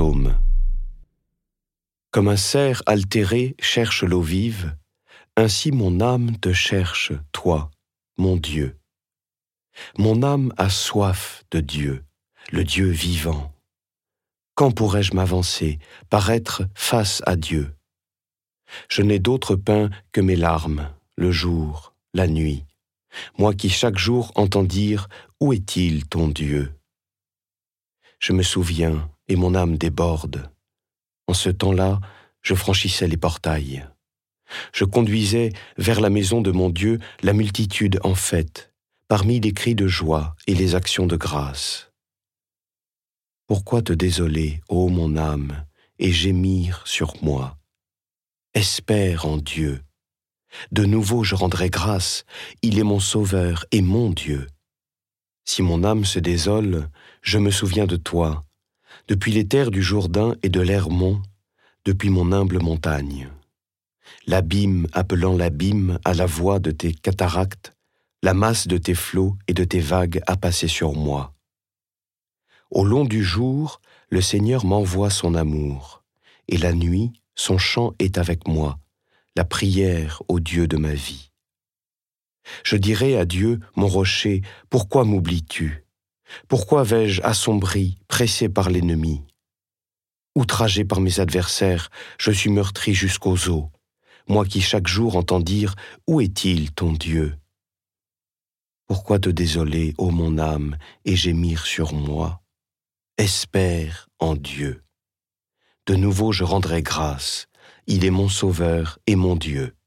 Psaumes. Comme un cerf altéré cherche l'eau vive, ainsi mon âme te cherche, toi, mon Dieu. Mon âme a soif de Dieu, le Dieu vivant. Quand pourrais-je m'avancer, paraître face à Dieu ? Je n'ai d'autre pain que mes larmes, le jour, la nuit. Moi qui chaque jour entends dire « Où est-il ton Dieu ?» Je me souviens et mon âme déborde. En ce temps-là, je franchissais les portails. Je conduisais vers la maison de mon Dieu la multitude en fête, parmi les cris de joie et les actions de grâce. Pourquoi te désoler, ô mon âme, et gémir sur moi ? Espère en Dieu. De nouveau je rendrai grâce, il est mon Sauveur et mon Dieu. Si mon âme se désole, je me souviens de toi, depuis les terres du Jourdain et de l'Hermon, depuis mon humble montagne. L'abîme appelant l'abîme à la voix de tes cataractes, la masse de tes flots et de tes vagues a passé sur moi. Au long du jour, le Seigneur m'envoie son amour, et la nuit, son chant est avec moi, la prière au Dieu de ma vie. Je dirai à Dieu, mon rocher, pourquoi m'oublies-tu ? Pourquoi vais-je assombri, pressé par l'ennemi ? Outragé par mes adversaires, je suis meurtri jusqu'aux os, moi qui chaque jour entends dire « Où est-il ton Dieu ?» Pourquoi te désoler, ô mon âme, et gémir sur moi ? Espère en Dieu. De nouveau je rendrai grâce, il est mon Sauveur et mon Dieu.